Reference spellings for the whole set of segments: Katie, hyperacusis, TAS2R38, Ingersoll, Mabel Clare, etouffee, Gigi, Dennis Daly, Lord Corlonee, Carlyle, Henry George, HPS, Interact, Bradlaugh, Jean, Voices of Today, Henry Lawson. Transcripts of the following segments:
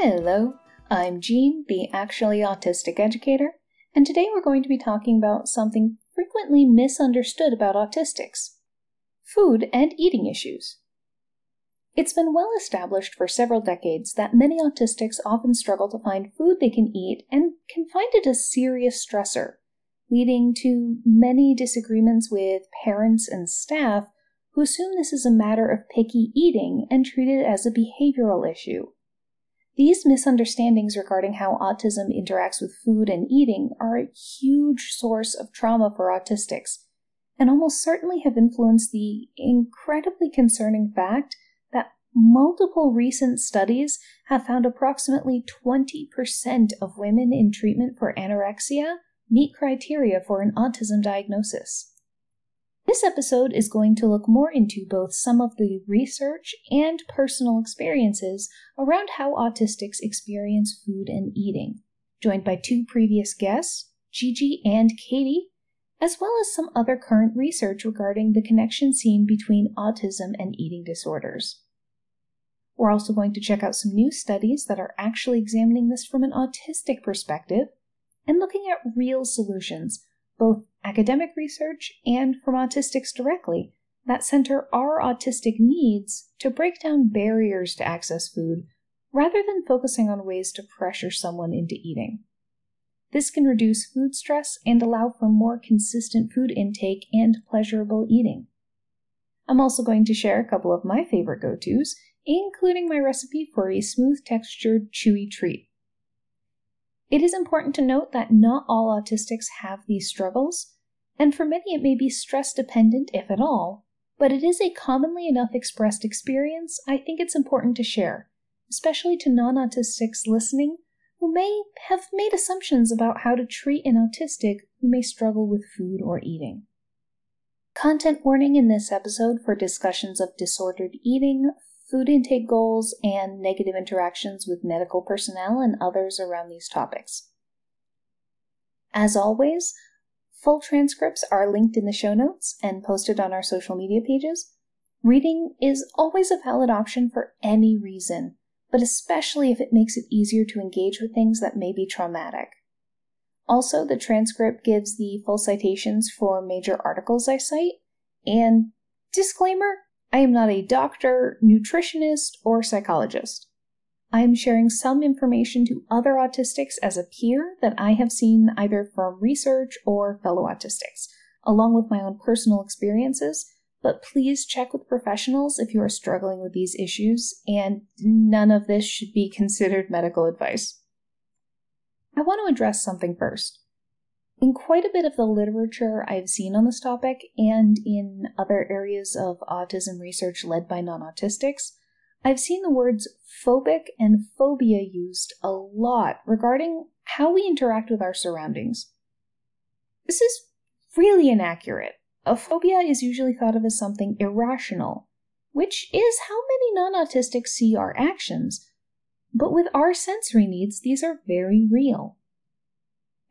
Hello, I'm Jean, the Actually Autistic Educator, and today we're going to be talking about something frequently misunderstood about autistics: food and eating issues. It's been well established for several decades that many autistics often struggle to find food they can eat and can find it a serious stressor, leading to many disagreements with parents and staff who assume this is a matter of picky eating and treat it as a behavioral issue. These misunderstandings regarding how autism interacts with food and eating are a huge source of trauma for autistics, and almost certainly have influenced the incredibly concerning fact that multiple recent studies have found approximately 20% of women in treatment for anorexia meet criteria for an autism diagnosis. This episode is going to look more into both some of the research and personal experiences around how autistics experience food and eating, joined by two previous guests, Gigi and Katie, as well as some other current research regarding the connection seen between autism and eating disorders. We're also going to check out some new studies that are actually examining this from an autistic perspective and looking at real solutions, both academic research and from autistics directly, that center our autistic needs to break down barriers to access food rather than focusing on ways to pressure someone into eating. This can reduce food stress and allow for more consistent food intake and pleasurable eating. I'm also going to share a couple of my favorite go-tos, including my recipe for a smooth-textured, chewy treat. It is important to note that not all autistics have these struggles, and for many it may be stress-dependent, if at all, but it is a commonly enough expressed experience I think it's important to share, especially to non-autistics listening who may have made assumptions about how to treat an autistic who may struggle with food or eating. Content warning in this episode for discussions of disordered eating, food intake goals, and negative interactions with medical personnel and others around these topics. As always, full transcripts are linked in the show notes and posted on our social media pages. Reading is always a valid option for any reason, but especially if it makes it easier to engage with things that may be traumatic. Also, the transcript gives the full citations for major articles I cite, and disclaimer: I am not a doctor, nutritionist, or psychologist. I am sharing some information to other autistics as a peer that I have seen either from research or fellow autistics, along with my own personal experiences, but please check with professionals if you are struggling with these issues, and none of this should be considered medical advice. I want to address something first. In quite a bit of the literature I've seen on this topic, and in other areas of autism research led by non-autistics, I've seen the words phobic and phobia used a lot regarding how we interact with our surroundings. This is really inaccurate. A phobia is usually thought of as something irrational, which is how many non-autistics see our actions, but with our sensory needs, these are very real.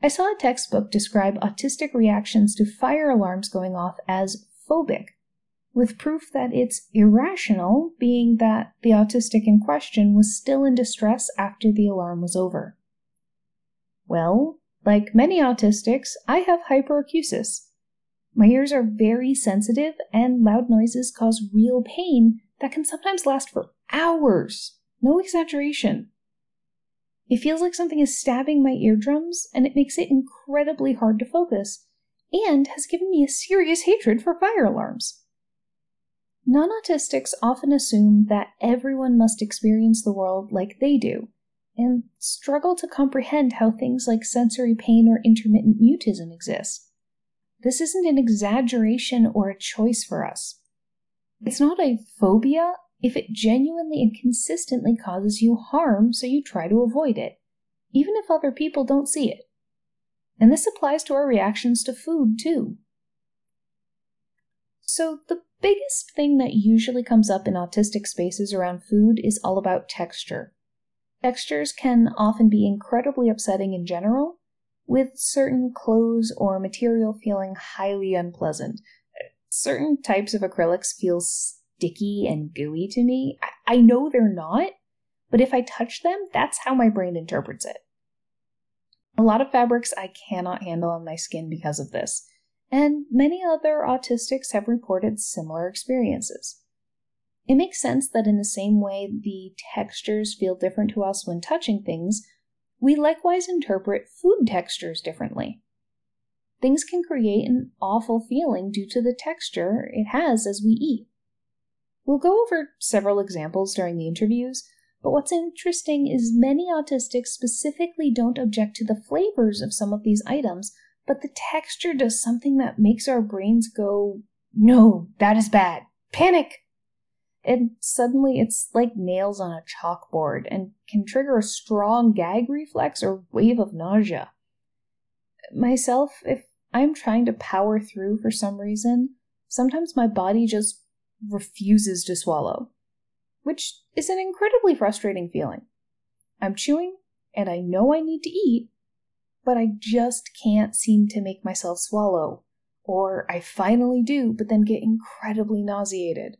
I saw a textbook describe autistic reactions to fire alarms going off as phobic, with proof that it's irrational, being that the autistic in question was still in distress after the alarm was over. Well, like many autistics, I have hyperacusis. My ears are very sensitive, and loud noises cause real pain that can sometimes last for hours. No exaggeration. It feels like something is stabbing my eardrums, and it makes it incredibly hard to focus, and has given me a serious hatred for fire alarms. Non-autistics often assume that everyone must experience the world like they do, and struggle to comprehend how things like sensory pain or intermittent mutism exist. This isn't an exaggeration or a choice for us. It's not a phobia if it genuinely and consistently causes you harm, so you try to avoid it, even if other people don't see it. And this applies to our reactions to food, too. So the biggest thing that usually comes up in autistic spaces around food is all about texture. Textures can often be incredibly upsetting in general, with certain clothes or material feeling highly unpleasant. Certain types of acrylics feel sticky and gooey to me. I know they're not, but if I touch them, that's how my brain interprets it. A lot of fabrics I cannot handle on my skin because of this, and many other autistics have reported similar experiences. It makes sense that in the same way the textures feel different to us when touching things, we likewise interpret food textures differently. Things can create an awful feeling due to the texture it has as we eat. We'll go over several examples during the interviews, but what's interesting is many autistics specifically don't object to the flavors of some of these items, but the texture does something that makes our brains go, "No, that is bad. Panic!" And suddenly it's like nails on a chalkboard and can trigger a strong gag reflex or wave of nausea. Myself, if I'm trying to power through for some reason, sometimes my body just refuses to swallow, which is an incredibly frustrating feeling. I'm chewing, and I know I need to eat, but I just can't seem to make myself swallow, or I finally do, but then get incredibly nauseated.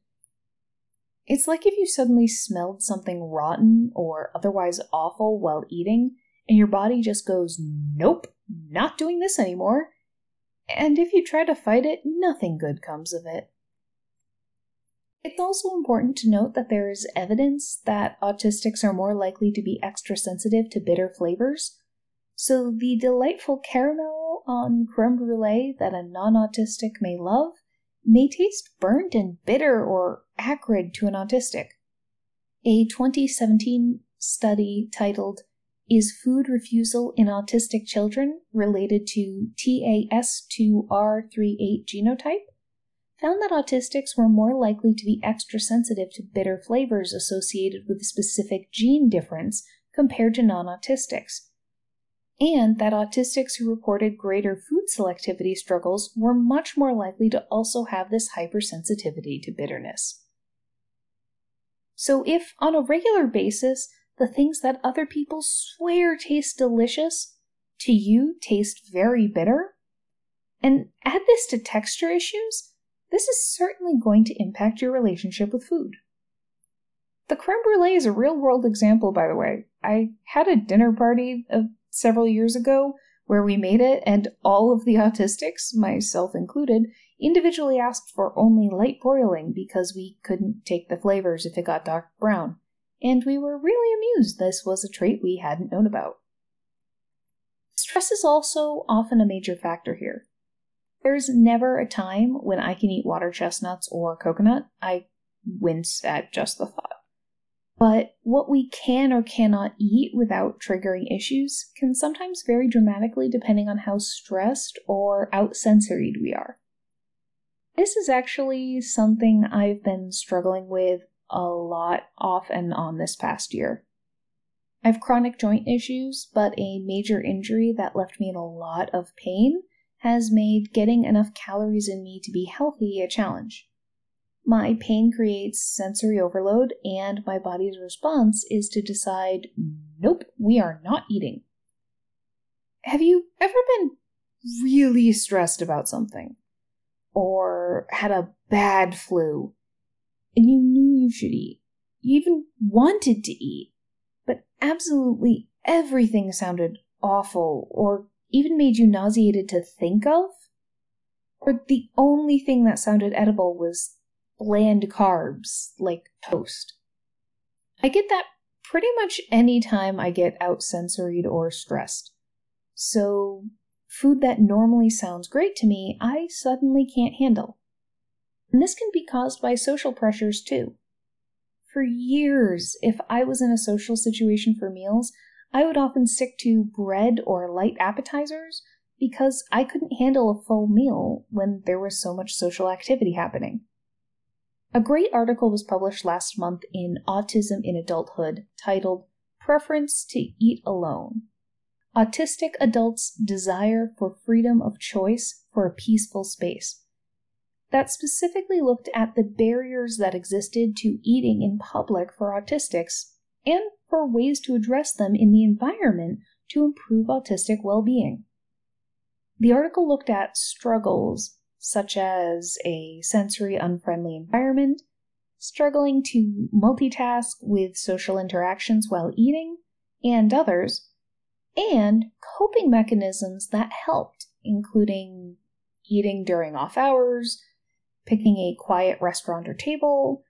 It's like if you suddenly smelled something rotten or otherwise awful while eating, and your body just goes, "Nope, not doing this anymore," and if you try to fight it, nothing good comes of it. It's also important to note that there is evidence that autistics are more likely to be extra sensitive to bitter flavors, so the delightful caramel on creme brulee that a non-autistic may love may taste burnt and bitter or acrid to an autistic. A 2017 study titled "Is Food Refusal in Autistic Children Related to TAS2R38 Genotype?" found that autistics were more likely to be extra sensitive to bitter flavors associated with a specific gene difference compared to non-autistics, and that autistics who reported greater food selectivity struggles were much more likely to also have this hypersensitivity to bitterness. So if, on a regular basis, the things that other people swear taste delicious, to you taste very bitter, and add this to texture issues, this is certainly going to impact your relationship with food. The creme brulee is a real-world example, by the way. I had a dinner party several years ago where we made it, and all of the autistics, myself included, individually asked for only light broiling because we couldn't take the flavors if it got dark brown, and we were really amused this was a trait we hadn't known about. Stress is also often a major factor here. There's never a time when I can eat water chestnuts or coconut. I wince at just the thought. But what we can or cannot eat without triggering issues can sometimes vary dramatically depending on how stressed or out-sensoried we are. This is actually something I've been struggling with a lot off and on this past year. I have chronic joint issues, but a major injury that left me in a lot of pain has made getting enough calories in me to be healthy a challenge. My pain creates sensory overload, and my body's response is to decide, "Nope, we are not eating." Have you ever been really stressed about something? Or had a bad flu? And you knew you should eat. You even wanted to eat. But absolutely everything sounded awful, or even made you nauseated to think of? Or the only thing that sounded edible was bland carbs, like toast? I get that pretty much any time I get out-sensoried or stressed. So food that normally sounds great to me, I suddenly can't handle. And this can be caused by social pressures too. For years, if I was in a social situation for meals, I would often stick to bread or light appetizers because I couldn't handle a full meal when there was so much social activity happening. A great article was published last month in Autism in Adulthood titled "Preference to Eat Alone: Autistic Adults' Desire for Freedom of Choice for a Peaceful Space," that specifically looked at the barriers that existed to eating in public for autistics and for ways to address them in the environment to improve autistic well-being. The article looked at struggles such as a sensory unfriendly environment, struggling to multitask with social interactions while eating, and others, and coping mechanisms that helped, including eating during off hours, picking a quiet restaurant or table,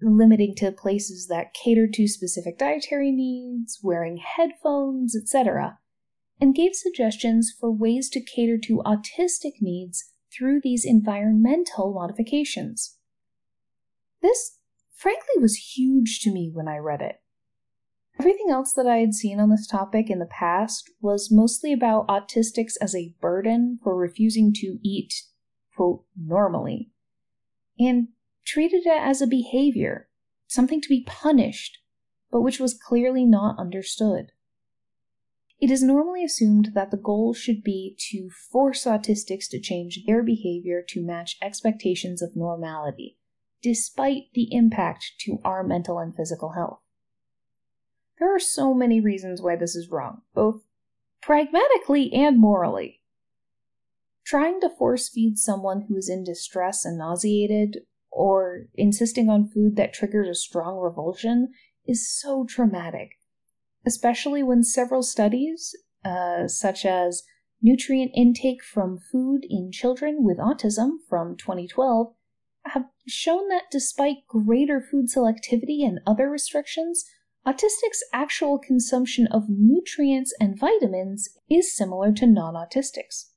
limiting to places that cater to specific dietary needs, wearing headphones, etc., and gave suggestions for ways to cater to autistic needs through these environmental modifications. This, frankly, was huge to me when I read it. Everything else that I had seen on this topic in the past was mostly about autistics as a burden for refusing to eat, quote, normally, and treated it as a behavior, something to be punished, but which was clearly not understood. It is normally assumed that the goal should be to force autistics to change their behavior to match expectations of normality, despite the impact to our mental and physical health. There are so many reasons why this is wrong, both pragmatically and morally. Trying to force feed someone who is in distress and nauseated, or insisting on food that triggers a strong revulsion, is so traumatic, especially when several studies, such as nutrient intake from food in children with autism from 2012, have shown that despite greater food selectivity and other restrictions, autistics' actual consumption of nutrients and vitamins is similar to non-autistics.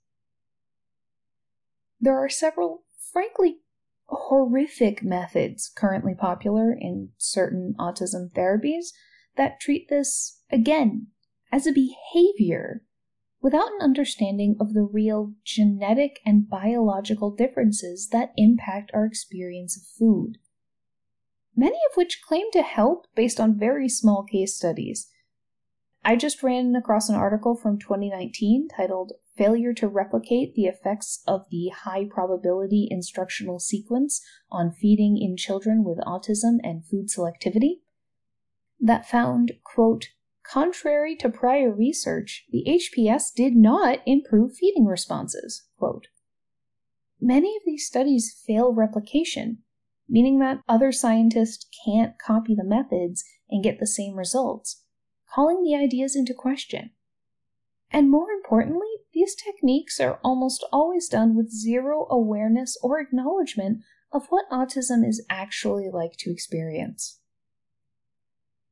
There are several, frankly, horrific methods currently popular in certain autism therapies that treat this, again, as a behavior without an understanding of the real genetic and biological differences that impact our experience of food, many of which claim to help based on very small case studies. I just ran across an article from 2019 titled "Failure to Replicate the Effects of the High Probability Instructional Sequence on Feeding in Children with Autism and Food Selectivity," that found, quote, "Contrary to prior research, the HPS did not improve feeding responses," quote. Many of these studies fail replication, meaning that other scientists can't copy the methods and get the same results, calling the ideas into question. And more importantly, these techniques are almost always done with zero awareness or acknowledgement of what autism is actually like to experience.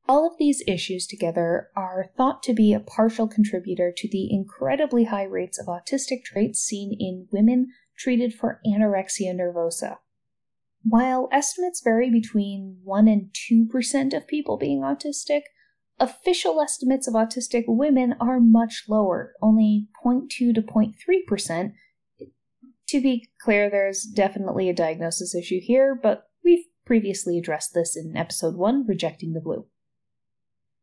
All of these issues together are thought to be a partial contributor to the incredibly high rates of autistic traits seen in women treated for anorexia nervosa. While estimates vary between 1 and 2% of people being autistic, official estimates of autistic women are much lower, only 0.2 to 0.3%. To be clear, there's definitely a diagnosis issue here, but we've previously addressed this in Episode 1, Rejecting the Blue.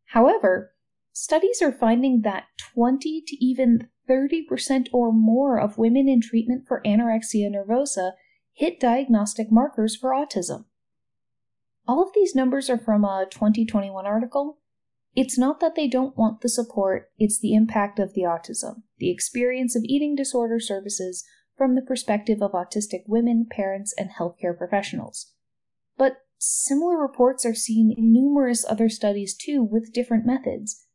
However, studies are finding that 20 to even 30% or more of women in treatment for anorexia nervosa hit diagnostic markers for autism. All of these numbers are from a 2021 article. It's not that they don't want the support, it's the impact of the autism, the experience of eating disorder services from the perspective of autistic women, parents, and healthcare professionals. But similar reports are seen in numerous other studies too, with different methods,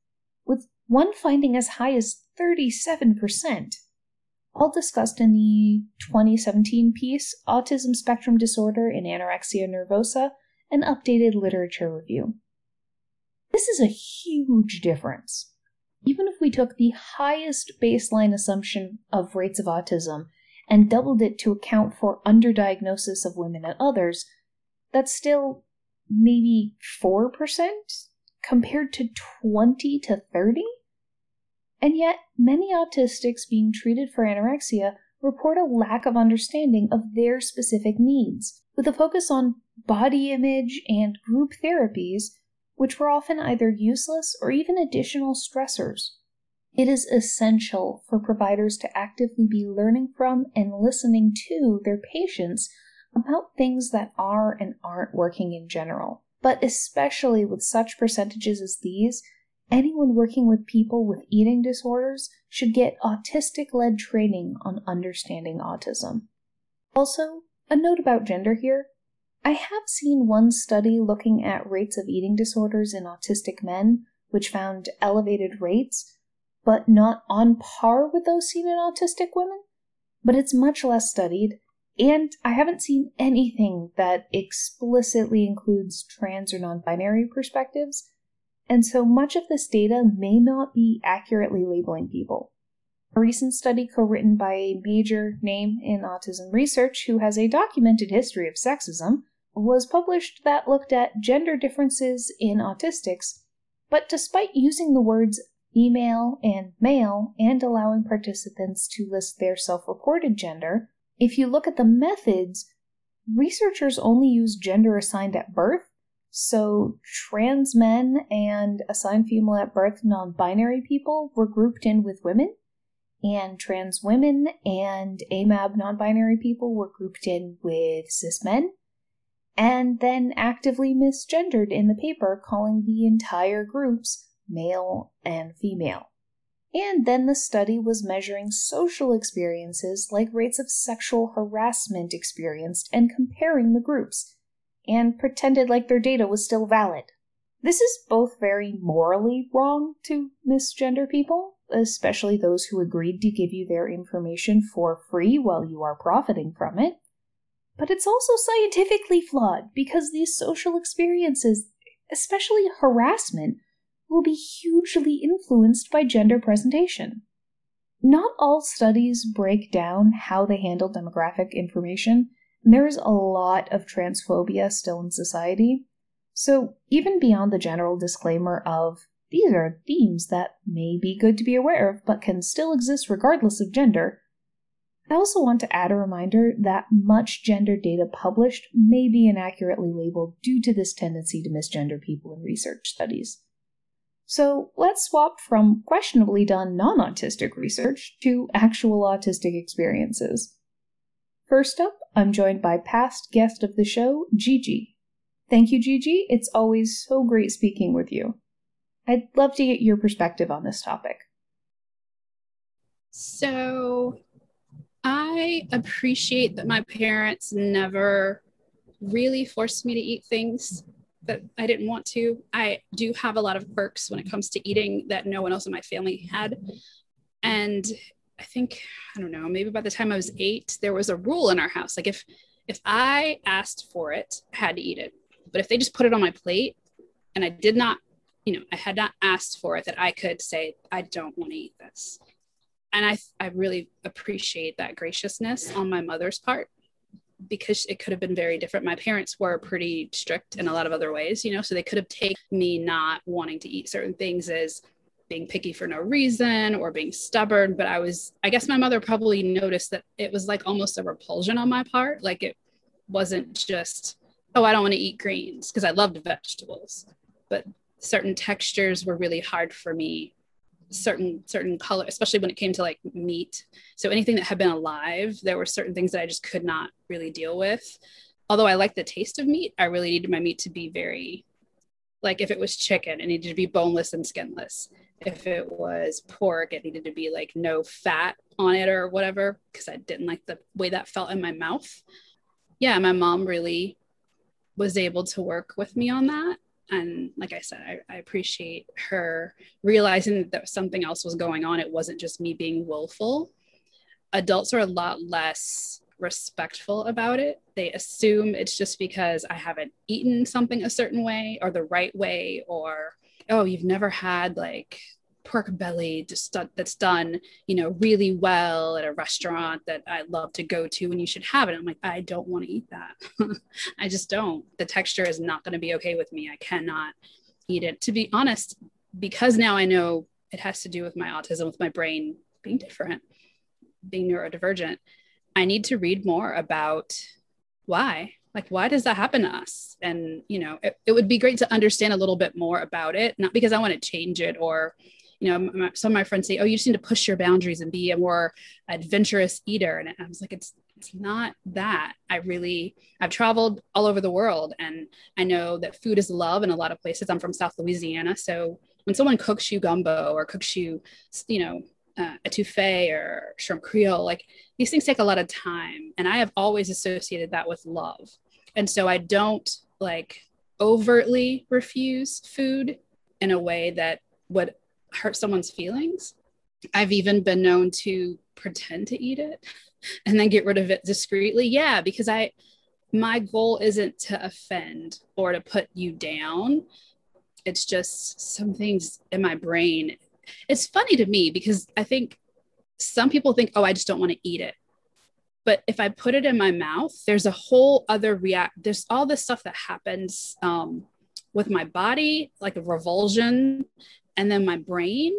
with one finding as high as 37%, all discussed in the 2017 piece, Autism Spectrum Disorder in Anorexia Nervosa, an updated literature review. This is a huge difference. Even if we took the highest baseline assumption of rates of autism and doubled it to account for underdiagnosis of women and others, that's still maybe 4% compared to 20 to 30? And yet, many autistics being treated for anorexia report a lack of understanding of their specific needs, with a focus on body image and group therapies, which were often either useless or even additional stressors. It is essential for providers to actively be learning from and listening to their patients about things that are and aren't working in general, but especially with such percentages as these, anyone working with people with eating disorders should get autistic-led training on understanding autism. Also, a note about gender here. I have seen one study looking at rates of eating disorders in autistic men, which found elevated rates, but not on par with those seen in autistic women. But it's much less studied, and I haven't seen anything that explicitly includes trans or non-binary perspectives, and so much of this data may not be accurately labeling people. A recent study co-written by a major name in autism research who has a documented history of sexism was published that looked at gender differences in autistics, but despite using the words female and male and allowing participants to list their self-reported gender, if you look at the methods, researchers only use gender assigned at birth, so trans men and assigned female at birth non-binary people were grouped in with women, and trans women and AMAB non-binary people were grouped in with cis men, and then actively misgendered in the paper, calling the entire groups male and female. And then the study was measuring social experiences like rates of sexual harassment experienced and comparing the groups, and pretended like their data was still valid. This is both very morally wrong to misgender people, especially those who agreed to give you their information for free while you are profiting from it, but it's also scientifically flawed because these social experiences, especially harassment, will be hugely influenced by gender presentation. Not all studies break down how they handle demographic information, and there is a lot of transphobia still in society. So even beyond the general disclaimer of, these are themes that may be good to be aware of but can still exist regardless of gender, I also want to add a reminder that much gender data published may be inaccurately labeled due to this tendency to misgender people in research studies. So let's swap from questionably done non-autistic research to actual autistic experiences. First up, I'm joined by past guest of the show, Gigi. Thank you, Gigi. It's always so great speaking with you. I'd love to get your perspective on this topic. So I appreciate that my parents never really forced me to eat things that I didn't want to. I do have a lot of quirks when it comes to eating that no one else in my family had. And I think, I don't know, maybe by the time I was 8, there was a rule in our house. Like if I asked for it, I had to eat it. But if they just put it on my plate and I did not, I had not asked for it, that I could say, I don't want to eat this. And I really appreciate that graciousness on my mother's part, because it could have been very different. My parents were pretty strict in a lot of other ways, so they could have taken me not wanting to eat certain things as being picky for no reason or being stubborn. But I guess my mother probably noticed that it was like almost a repulsion on my part. Like it wasn't just, oh, I don't want to eat greens, because I loved vegetables, but certain textures were really hard for me. Certain color, especially when it came to like meat. So anything that had been alive, there were certain things that I just could not really deal with. Although I liked the taste of meat, I really needed my meat to be very, like if it was chicken, it needed to be boneless and skinless. If it was pork, it needed to be like no fat on it or whatever, because I didn't like the way that felt in my mouth. Yeah, my mom really was able to work with me on that. And like I said, I appreciate her realizing that there was something else was going on. It wasn't just me being willful. Adults are a lot less respectful about it. They assume it's just because I haven't eaten something a certain way or the right way, or, oh, you've never had like pork belly that's done, really well at a restaurant that I love to go to, and you should have it. I'm like, I don't want to eat that. I just don't. The texture is not going to be okay with me. I cannot eat it. To be honest, because now I know it has to do with my autism, with my brain being different, being neurodivergent, I need to read more about why. Like, why does that happen to us? And, it would be great to understand a little bit more about it, not because I want to change it or, some of my friends say, oh, you just need to push your boundaries and be a more adventurous eater. And I was like, it's not that. I've traveled all over the world, and I know that food is love in a lot of places. I'm from South Louisiana. So when someone cooks you gumbo or cooks you, etouffee or shrimp creole, like these things take a lot of time. And I have always associated that with love. And so I don't like overtly refuse food in a way that would hurt someone's feelings. I've even been known to pretend to eat it and then get rid of it discreetly. Yeah, because my goal isn't to offend or to put you down. It's just some things in my brain. It's funny to me because I think some people think, oh, I just don't want to eat it. But if I put it in my mouth, there's a whole other there's all this stuff that happens with my body, like a revulsion. And then my brain,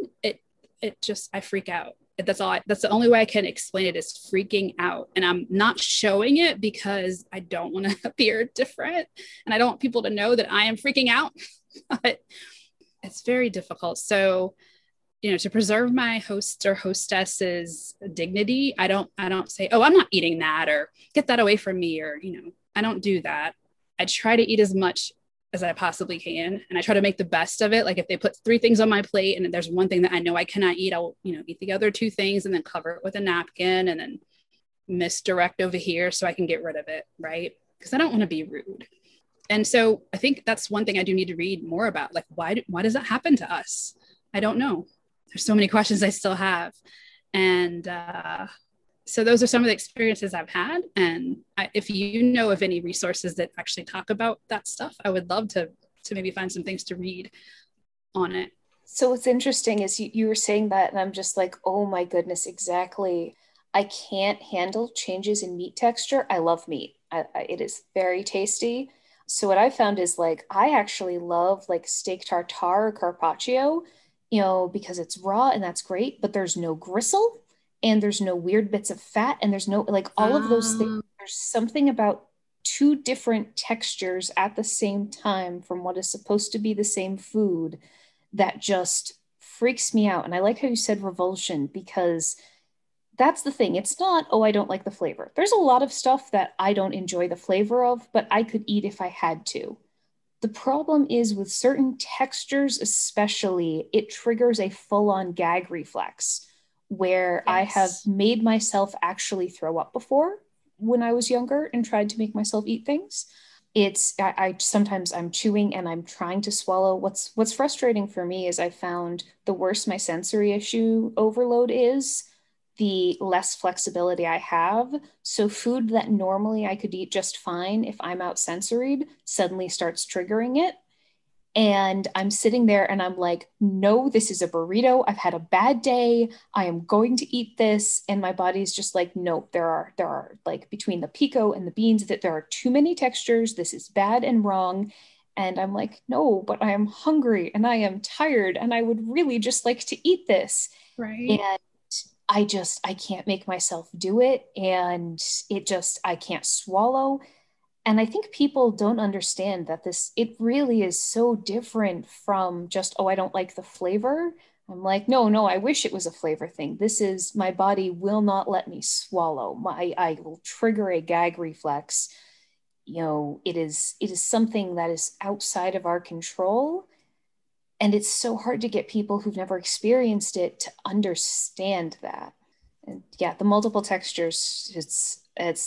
I freak out. That's the only way I can explain it is freaking out. And I'm not showing it because I don't want to appear different. And I don't want people to know that I am freaking out, but it's very difficult. So, you know, to preserve my host or hostess's dignity, I don't say, oh, I'm not eating that, or get that away from me. Or, you know, I don't do that. I try to eat as much as I possibly can. And I try to make the best of it. Like if they put three things on my plate and there's one thing that I know I cannot eat, I'll, you know, eat the other two things and then cover it with a napkin and then misdirect over here so I can get rid of it. Right. Because I don't want to be rude. And so I think that's one thing I do need to read more about. Like, why does that happen to us? I don't know. There's so many questions I still have. And so those are some of the experiences I've had. And if you know of any resources that actually talk about that stuff, I would love to maybe find some things to read on it. So what's interesting is you were saying that, and I'm just like, oh my goodness, exactly. I can't handle changes in meat texture. I love meat. It is very tasty. So what I found is like, I actually love like steak tartare or carpaccio, you know, because it's raw and that's great, but there's no gristle and there's no weird bits of fat and there's no, like all of those things. There's something about two different textures at the same time from what is supposed to be the same food that just freaks me out. And I like how you said revulsion, because that's the thing. It's not, oh, I don't like the flavor. There's a lot of stuff that I don't enjoy the flavor of, but I could eat if I had to. The problem is with certain textures, especially, it triggers a full-on gag reflex where yes. I have made myself actually throw up before when I was younger and tried to make myself eat things. I sometimes I'm chewing and I'm trying to swallow. What's frustrating for me is I found the worse my sensory issue overload is, the less flexibility I have. So food that normally I could eat just fine if I'm out sensoried suddenly starts triggering it. And I'm sitting there and I'm like, no, this is a burrito. I've had a bad day. I am going to eat this. And my body's just like, nope, there are like between the pico and the beans that there are too many textures. This is bad and wrong. And I'm like, no, but I am hungry and I am tired and I would really just like to eat this. Right. And I can't make myself do it. And I can't swallow. And I think people don't understand that it really is so different from just, oh, I don't like the flavor. I'm like, no, I wish it was a flavor thing. This is, my body will not let me swallow. I will trigger a gag reflex. You know, it is something that is outside of our control. And it's so hard to get people who've never experienced it to understand that. And yeah, the multiple textures,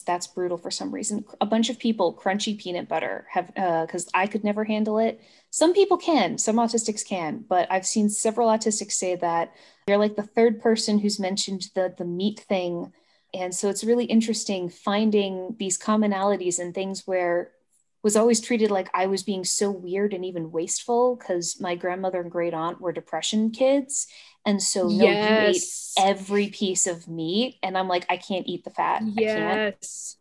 that's brutal for some reason. A bunch of people, crunchy peanut butter because I could never handle it. Some people can, some autistics can, but I've seen several autistics say that they're like the third person who's mentioned the meat thing. And so it's really interesting finding these commonalities and things where was always treated like I was being so weird and even wasteful because my grandmother and great aunt were depression kids. And so yes. You ate every piece of meat. And I'm like, I can't eat the fat. Yes.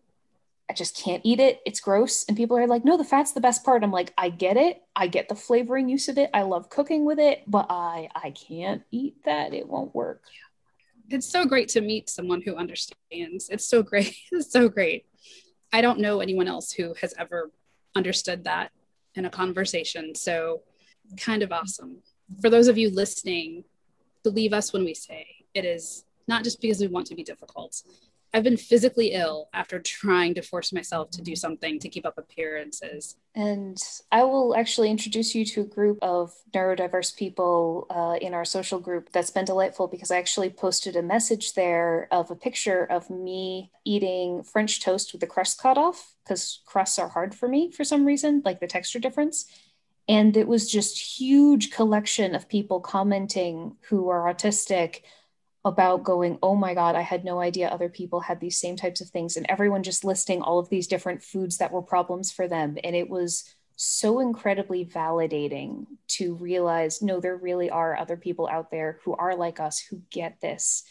I just can't eat it. It's gross. And people are like, no, the fat's the best part. I'm like, I get it. I get the flavoring use of it. I love cooking with it, but I can't eat that. It won't work. It's so great to meet someone who understands. It's so great. It's so great. I don't know anyone else who has ever understood that in a conversation. So kind of awesome. For those of you listening, believe us when we say it is not just because we want to be difficult. I've been physically ill after trying to force myself to do something to keep up appearances. And I will actually introduce you to a group of neurodiverse people in our social group. That's been delightful because I actually posted a message there of a picture of me eating French toast with the crust cut off, because crusts are hard for me for some reason, like the texture difference. And it was just huge collection of people commenting who are autistic about going, oh my God, I had no idea other people had these same types of things. And everyone just listing all of these different foods that were problems for them. And it was so incredibly validating to realize, no, there really are other people out there who are like us, who get this.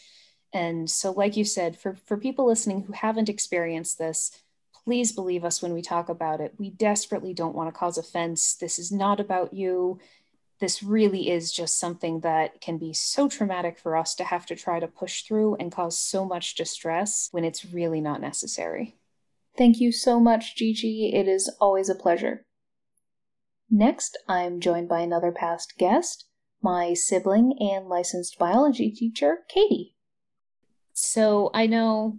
And so like you said, for people listening who haven't experienced this, please believe us when we talk about it. We desperately don't want to cause offense. This is not about you. This really is just something that can be so traumatic for us to have to try to push through and cause so much distress when it's really not necessary. Thank you so much, Gigi. It is always a pleasure. Next, I'm joined by another past guest, my sibling and licensed biology teacher, Katie. So I know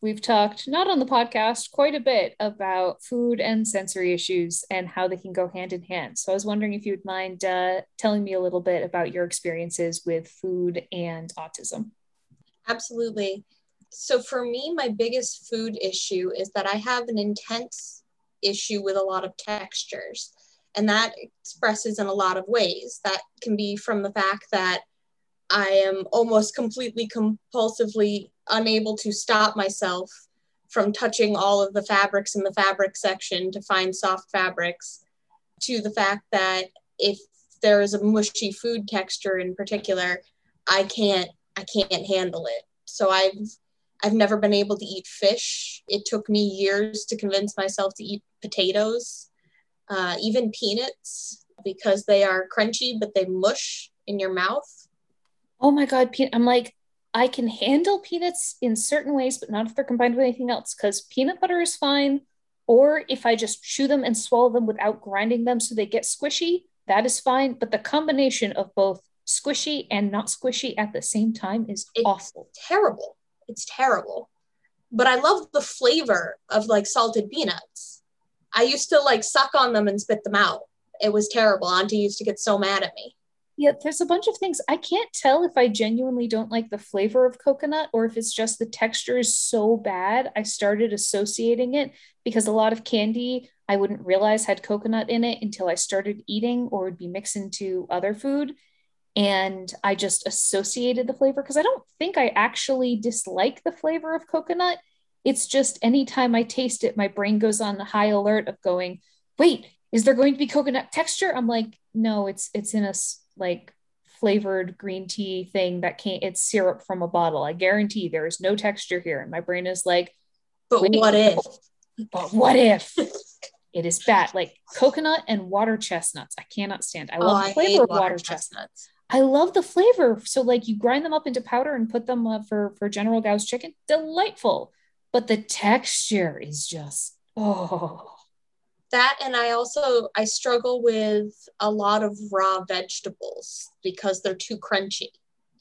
we've talked, not on the podcast, quite a bit about food and sensory issues and how they can go hand in hand. So I was wondering if you would mind telling me a little bit about your experiences with food and autism. Absolutely. So for me, my biggest food issue is that I have an intense issue with a lot of textures. And that expresses in a lot of ways. That can be from the fact that I am almost completely compulsively unable to stop myself from touching all of the fabrics in the fabric section to find soft fabrics, to the fact that if there is a mushy food texture in particular, I can't handle it. So I've never been able to eat fish. It took me years to convince myself to eat potatoes, even peanuts, because they are crunchy, but they mush in your mouth. Oh my God, I'm like, I can handle peanuts in certain ways, but not if they're combined with anything else, because peanut butter is fine. Or if I just chew them and swallow them without grinding them so they get squishy, that is fine. But the combination of both squishy and not squishy at the same time is awful. Terrible. It's terrible. But I love the flavor of like salted peanuts. I used to like suck on them and spit them out. It was terrible. Auntie used to get so mad at me. Yeah, there's a bunch of things. I can't tell if I genuinely don't like the flavor of coconut or if it's just the texture is so bad. I started associating it because a lot of candy I wouldn't realize had coconut in it until I started eating or would be mixed into other food. And I just associated the flavor because I don't think I actually dislike the flavor of coconut. It's just anytime I taste it, my brain goes on high alert of going, wait, is there going to be coconut texture? I'm like, no, it's in a like flavored green tea thing that can't, it's syrup from a bottle. I guarantee there is no texture here. And my brain is like, but what if it is bad? Like coconut and water chestnuts. I cannot stand. I love the flavor of water chestnuts. I love the flavor. So like you grind them up into powder and put them for General Gao's chicken. Delightful. But the texture is just, oh. That, and I struggle with a lot of raw vegetables because they're too crunchy.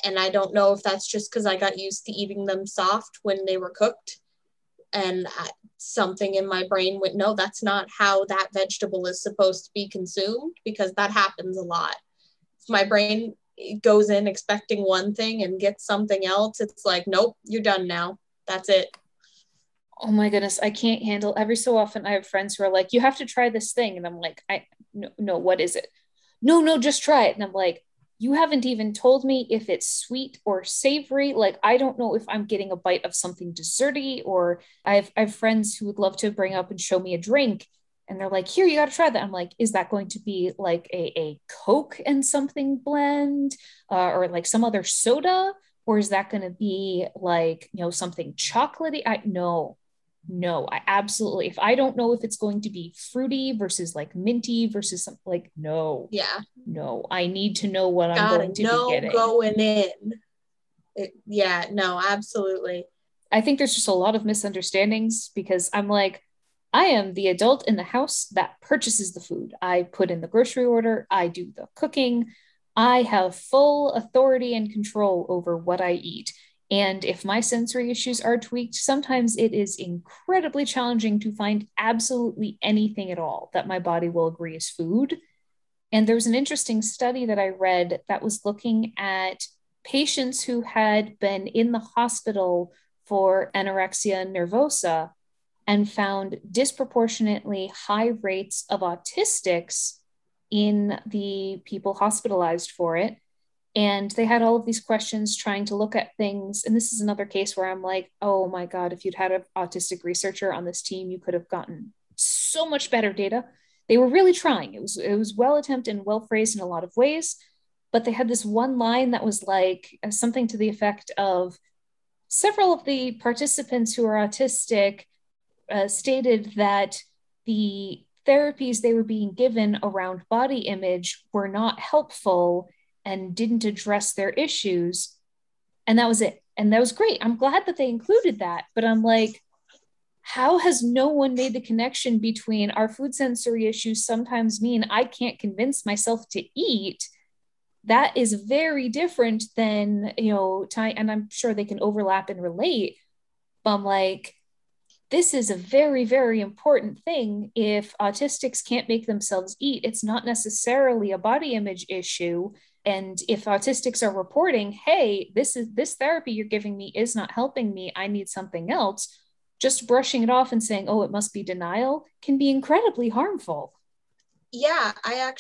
And I don't know if that's just because I got used to eating them soft when they were cooked. And something in my brain went, no, that's not how that vegetable is supposed to be consumed, because that happens a lot. If my brain goes in expecting one thing and gets something else, it's like, nope, you're done now. That's it. Oh my goodness, I can't handle. Every so often I have friends who are like, you have to try this thing. And I'm like, no, what is it? No, just try it. And I'm like, you haven't even told me if it's sweet or savory. Like, I don't know if I'm getting a bite of something desserty, or I have friends who would love to bring up and show me a drink. And they're like, here, you got to try that. I'm like, is that going to be like a Coke and something blend or like some other soda? Or is that going to be like, you know, something chocolatey? I absolutely, if I don't know if it's going to be fruity versus like minty versus something, like, no, yeah, no, I need to know what I'm going to be getting. Going in. No, absolutely. I think there's just a lot of misunderstandings because I'm like, I am the adult in the house that purchases the food. I put in the grocery order. I do the cooking. I have full authority and control over what I eat. And if my sensory issues are tweaked, sometimes it is incredibly challenging to find absolutely anything at all that my body will agree is food. And there was an interesting study that I read that was looking at patients who had been in the hospital for anorexia nervosa and found disproportionately high rates of autistics in the people hospitalized for it. And they had all of these questions trying to look at things. And this is another case where I'm like, oh my God, if you'd had an autistic researcher on this team, you could have gotten so much better data. They were really trying. It was well attempted and well phrased in a lot of ways, but they had this one line that was like something to the effect of, several of the participants who are autistic stated that the therapies they were being given around body image were not helpful and didn't address their issues. And that was it. And that was great. I'm glad that they included that, but I'm like, how has no one made the connection between our food sensory issues sometimes mean I can't convince myself to eat? That is very different than, and I'm sure they can overlap and relate, but I'm like, this is a very, very important thing. If autistics can't make themselves eat, it's not necessarily a body image issue. And if autistics are reporting, hey, this therapy you're giving me is not helping me, I need something else, just brushing it off and saying, oh, it must be denial, can be incredibly harmful. Yeah, I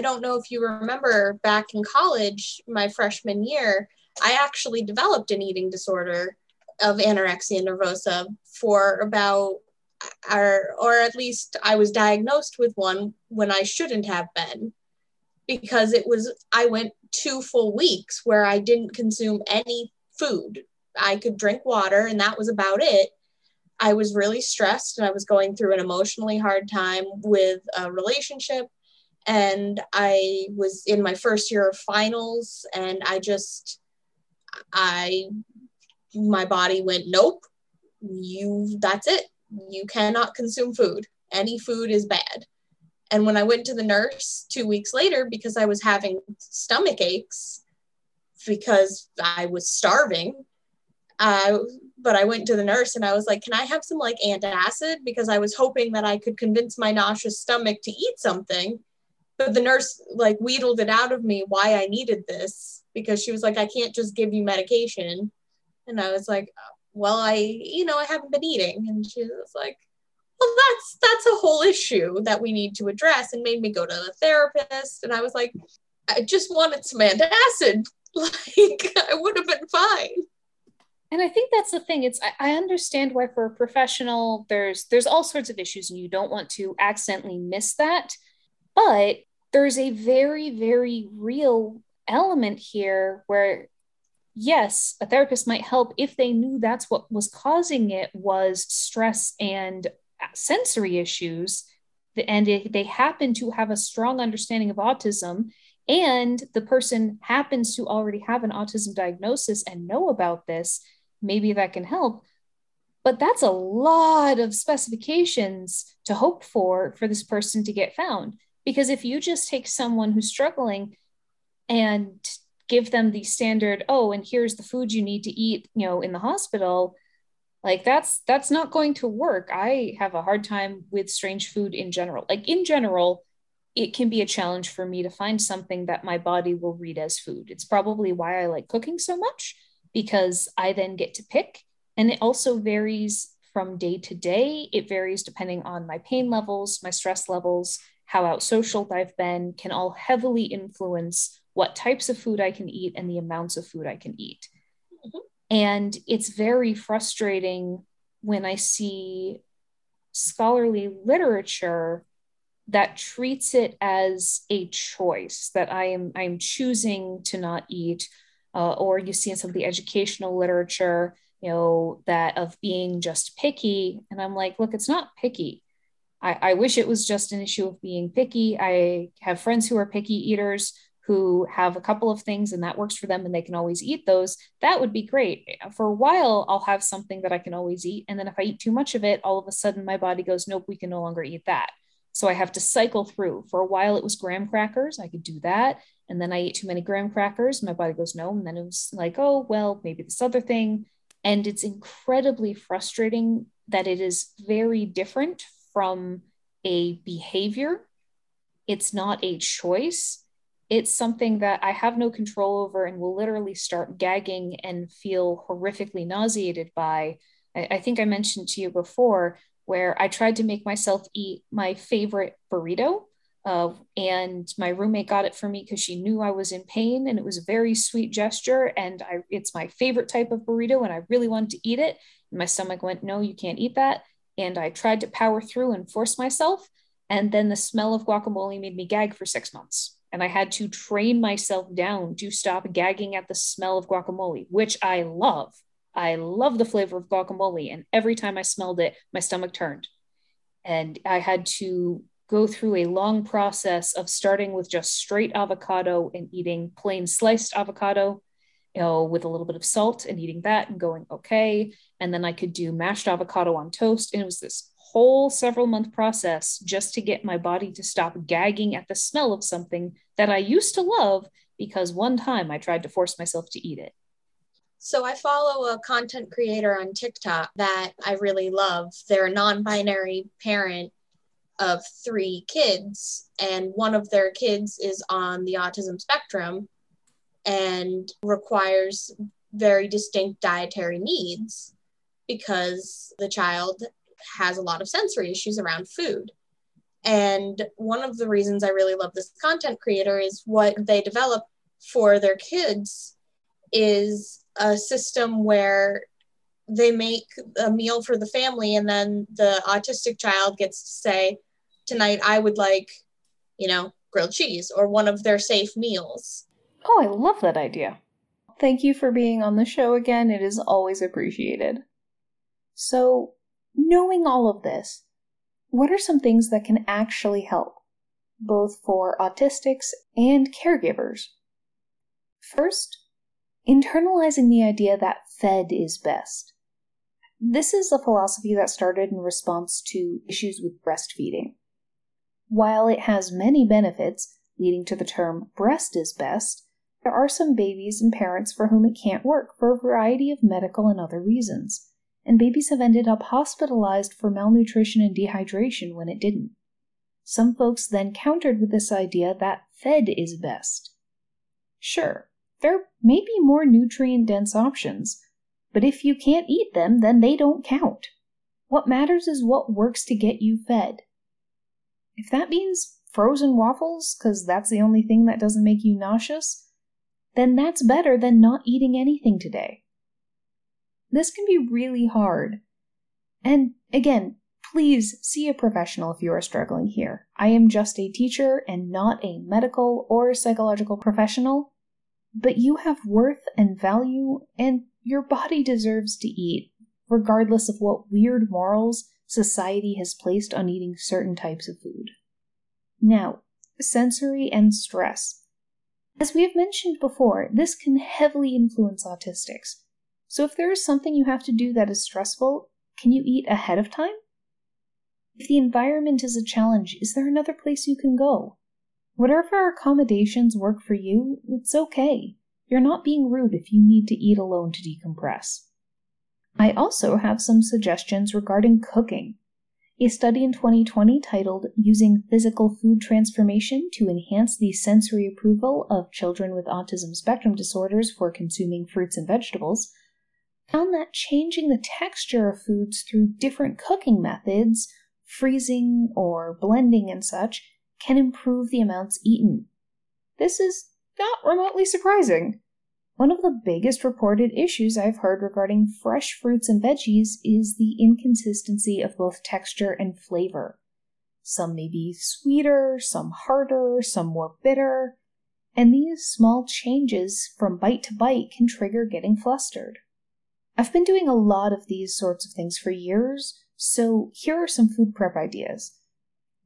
don't know if you remember back in college, my freshman year, I actually developed an eating disorder of anorexia nervosa or at least I was diagnosed with one when I shouldn't have been, because I went 2 full weeks where I didn't consume any food. I could drink water and that was about it. I was really stressed and I was going through an emotionally hard time with a relationship, and I was in my first year of finals, and my body went, nope, that's it. You cannot consume food. Any food is bad. And when I went to the nurse 2 weeks later, because I was having stomach aches because I was starving, but I went to the nurse and I was like, can I have some like antacid? Because I was hoping that I could convince my nauseous stomach to eat something. But the nurse like wheedled it out of me why I needed this, because she was like, I can't just give you medication. And I was like, well, I haven't been eating. And she was like, well, that's a whole issue that we need to address, and made me go to the therapist. And I was like, I just wanted some antacid. Like, I would have been fine. And I think that's the thing. I understand why for a professional, there's all sorts of issues and you don't want to accidentally miss that. But there's a very, very real element here where, yes, a therapist might help if they knew that's what was causing it, was stress and sensory issues. And they happen to have a strong understanding of autism, and the person happens to already have an autism diagnosis and know about this, maybe that can help. But that's a lot of specifications to hope for this person to get found. Because if you just take someone who's struggling and give them the standard, oh, and here's the food you need to eat, in the hospital, like that's not going to work. I have a hard time with strange food in general. Like in general, it can be a challenge for me to find something that my body will read as food. It's probably why I like cooking so much, because I then get to pick. And it also varies from day to day. It varies depending on my pain levels, my stress levels, how out social I've been, can all heavily influence what types of food I can eat and the amounts of food I can eat. Mm-hmm. And it's very frustrating when I see scholarly literature that treats it as a choice, that I'm choosing to not eat, or you see in some of the educational literature, that of being just picky. And I'm like, look, it's not picky. I wish it was just an issue of being picky. I have friends who are picky eaters who have a couple of things and that works for them and they can always eat those. That would be great. For a while, I'll have something that I can always eat. And then if I eat too much of it, all of a sudden my body goes, nope, we can no longer eat that. So I have to cycle through. For a while, it was graham crackers. I could do that. And then I ate too many graham crackers. My body goes, no. And then it was like, oh, well, maybe this other thing. And it's incredibly frustrating that it is very different from a behavior. It's not a choice. It's something that I have no control over and will literally start gagging and feel horrifically nauseated by. I think I mentioned to you before where I tried to make myself eat my favorite burrito, and my roommate got it for me because she knew I was in pain, and it was a very sweet gesture, and it's my favorite type of burrito and I really wanted to eat it. And my stomach went, no, you can't eat that. And I tried to power through and force myself. And then the smell of guacamole made me gag for 6 months. And I had to train myself down to stop gagging at the smell of guacamole, which I love. I love the flavor of guacamole. And every time I smelled it, my stomach turned. And I had to go through a long process of starting with just straight avocado and eating plain sliced avocado, you know, with a little bit of salt, and eating that and going, okay. And then I could do mashed avocado on toast. And it was this whole several month process just to get my body to stop gagging at the smell of something that I used to love because one time I tried to force myself to eat it. So I follow a content creator on TikTok that I really love. They're a non-binary parent of 3 kids, and one of their kids is on the autism spectrum and requires very distinct dietary needs because the child has a lot of sensory issues around food. And one of the reasons I really love this content creator is what they develop for their kids is a system where they make a meal for the family, and then the autistic child gets to say, tonight I would like, you know, grilled cheese or one of their safe meals. Oh, I love that idea. Thank you for being on the show again. It is always appreciated. So knowing all of this, what are some things that can actually help, both for autistics and caregivers? First, internalizing the idea that fed is best. This is a philosophy that started in response to issues with breastfeeding. While it has many benefits, leading to the term breast is best, there are some babies and parents for whom it can't work for a variety of medical and other reasons, and babies have ended up hospitalized for malnutrition and dehydration when it didn't. Some folks then countered with this idea that fed is best. Sure, there may be more nutrient-dense options, but if you can't eat them, then they don't count. What matters is what works to get you fed. If that means frozen waffles, because that's the only thing that doesn't make you nauseous, then that's better than not eating anything today. This can be really hard. And again, please see a professional if you are struggling here. I am just a teacher and not a medical or psychological professional. But you have worth and value, and your body deserves to eat, regardless of what weird morals society has placed on eating certain types of food. Now, sensory and stress. As we have mentioned before, this can heavily influence autistics. So if there is something you have to do that is stressful, can you eat ahead of time? If the environment is a challenge, is there another place you can go? Whatever accommodations work for you, it's okay. You're not being rude if you need to eat alone to decompress. I also have some suggestions regarding cooking. A study in 2020 titled Using Physical Food Transformation to Enhance the Sensory Approval of Children with Autism Spectrum Disorders for Consuming Fruits and Vegetables found that changing the texture of foods through different cooking methods, freezing or blending and such, can improve the amounts eaten. This is not remotely surprising. One of the biggest reported issues I've heard regarding fresh fruits and veggies is the inconsistency of both texture and flavor. Some may be sweeter, some harder, some more bitter, and these small changes from bite to bite can trigger getting flustered. I've been doing a lot of these sorts of things for years, so here are some food prep ideas.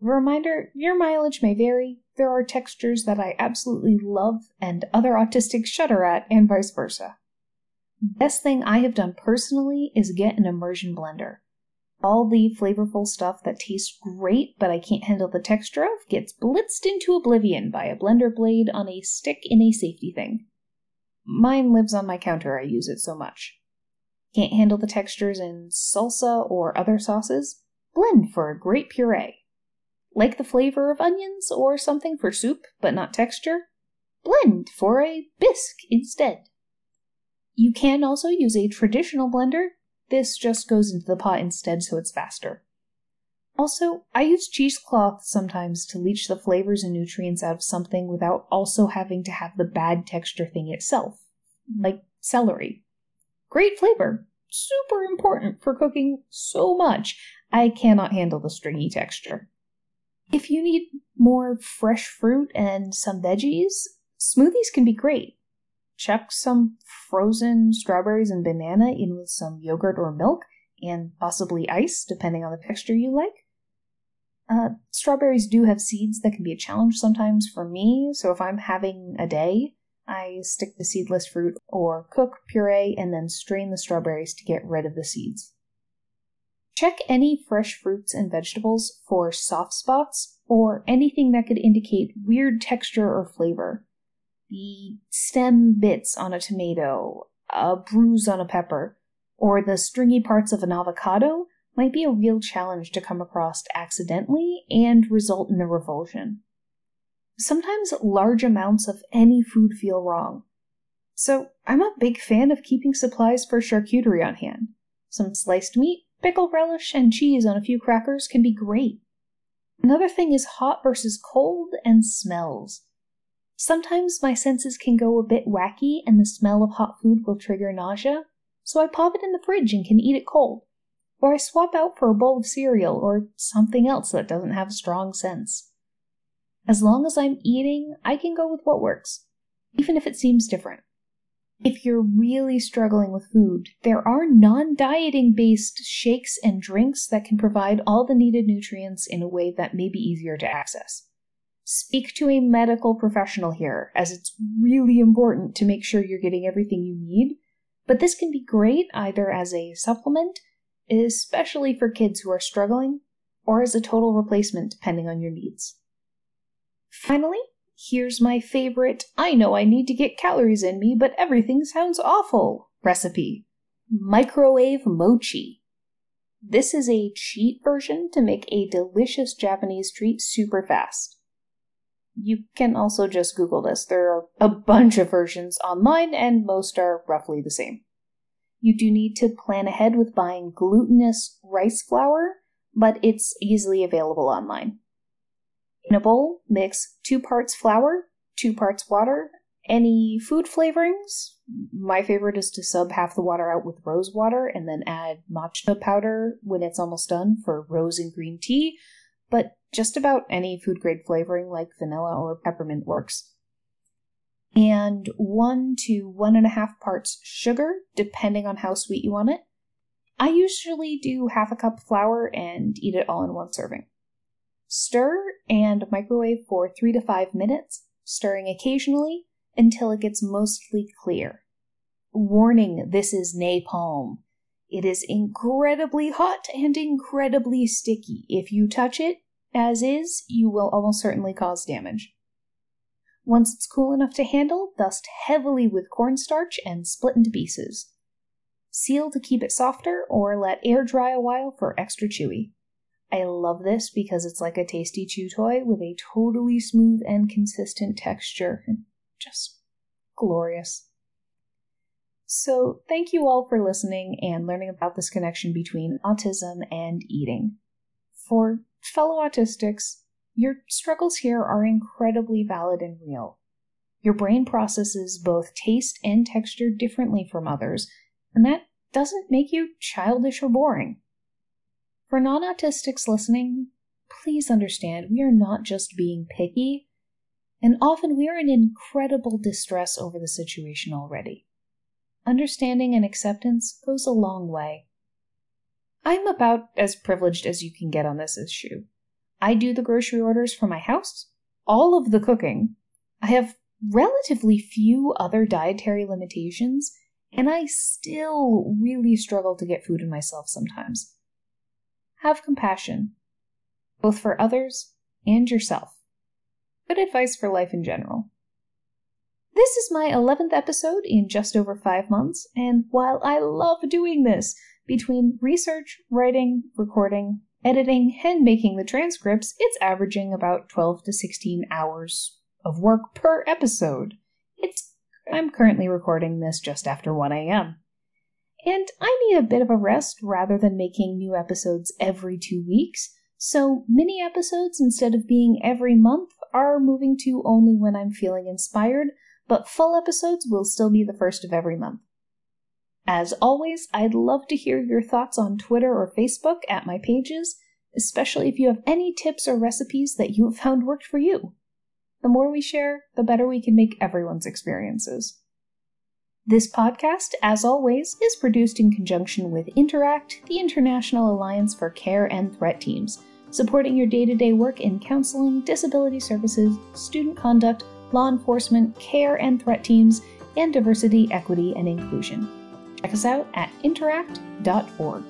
Reminder, your mileage may vary. There are textures that I absolutely love and other autistics shudder at, and vice versa. Best thing I have done personally is get an immersion blender. All the flavorful stuff that tastes great but I can't handle the texture of gets blitzed into oblivion by a blender blade on a stick in a safety thing. Mine lives on my counter, I use it so much. Can't handle the textures in salsa or other sauces? Blend for a great puree. Like the flavor of onions or something for soup, but not texture? Blend for a bisque instead. You can also use a traditional blender. This just goes into the pot instead, so it's faster. Also, I use cheesecloth sometimes to leach the flavors and nutrients out of something without also having to have the bad texture thing itself, like celery. Great flavor, super important for cooking so much. I cannot handle the stringy texture. If you need more fresh fruit and some veggies, smoothies can be great. Chuck some frozen strawberries and banana in with some yogurt or milk, and possibly ice, depending on the texture you like. Strawberries do have seeds that can be a challenge sometimes for me, so if I'm having a day, I stick to seedless fruit or cook, puree, and then strain the strawberries to get rid of the seeds. Check any fresh fruits and vegetables for soft spots or anything that could indicate weird texture or flavor. The stem bits on a tomato, a bruise on a pepper, or the stringy parts of an avocado might be a real challenge to come across accidentally and result in a revulsion. Sometimes large amounts of any food feel wrong. So I'm a big fan of keeping supplies for charcuterie on hand. Some sliced meat, pickle relish, and cheese on a few crackers can be great. Another thing is hot versus cold and smells. Sometimes my senses can go a bit wacky and the smell of hot food will trigger nausea, so I pop it in the fridge and can eat it cold, or I swap out for a bowl of cereal or something else that doesn't have strong scents. As long as I'm eating, I can go with what works, even if it seems different. If you're really struggling with food, there are non-dieting based shakes and drinks that can provide all the needed nutrients in a way that may be easier to access. Speak to a medical professional here, as it's really important to make sure you're getting everything you need, but this can be great either as a supplement, especially for kids who are struggling, or as a total replacement depending on your needs. Finally, here's my favorite, I know I need to get calories in me, but everything sounds awful recipe. Microwave mochi. This is a cheat version to make a delicious Japanese treat super fast. You can also just Google this. There are a bunch of versions online, and most are roughly the same. You do need to plan ahead with buying glutinous rice flour, but it's easily available online. In a bowl, mix 2 parts flour, 2 parts water, any food flavorings. My favorite is to sub half the water out with rose water and then add matcha powder when it's almost done for rose and green tea, but just about any food-grade flavoring like vanilla or peppermint works. And 1 to 1.5 parts sugar, depending on how sweet you want it. I usually do half a cup flour and eat it all in 1 serving. Stir and microwave for 3 to 5 minutes, stirring occasionally until it gets mostly clear. Warning, this is napalm. It is incredibly hot and incredibly sticky. If you touch it, as is, you will almost certainly cause damage. Once it's cool enough to handle, dust heavily with cornstarch and split into pieces. Seal to keep it softer or let air dry a while for extra chewy. I love this because it's like a tasty chew toy with a totally smooth and consistent texture. Just glorious. So thank you all for listening and learning about this connection between autism and eating. For fellow autistics, your struggles here are incredibly valid and real. Your brain processes both taste and texture differently from others, and that doesn't make you childish or boring. For non-autistics listening, please understand we are not just being picky, and often we are in incredible distress over the situation already. Understanding and acceptance goes a long way. I'm about as privileged as you can get on this issue. I do the grocery orders for my house, all of the cooking. I have relatively few other dietary limitations, and I still really struggle to get food in myself sometimes. have compassion, both for others and yourself. Good advice for life in general. This is my 11th episode in just over 5 months, and while I love doing this, between research, writing, recording, editing, and making the transcripts, it's averaging about 12 to 16 hours of work per episode. I'm currently recording this just after 1 a.m. And I need a bit of a rest rather than making new episodes every 2 weeks, so mini episodes, instead of being every month, are moving to only when I'm feeling inspired, but full episodes will still be the first of every month. As always, I'd love to hear your thoughts on Twitter or Facebook at my pages, especially if you have any tips or recipes that you have found worked for you. The more we share, the better we can make everyone's experiences. This podcast, as always, is produced in conjunction with Interact, the International Alliance for Care and Threat Teams, supporting your day-to-day work in counseling, disability services, student conduct, law enforcement, care and threat teams, and diversity, equity, and inclusion. Check us out at interact.org.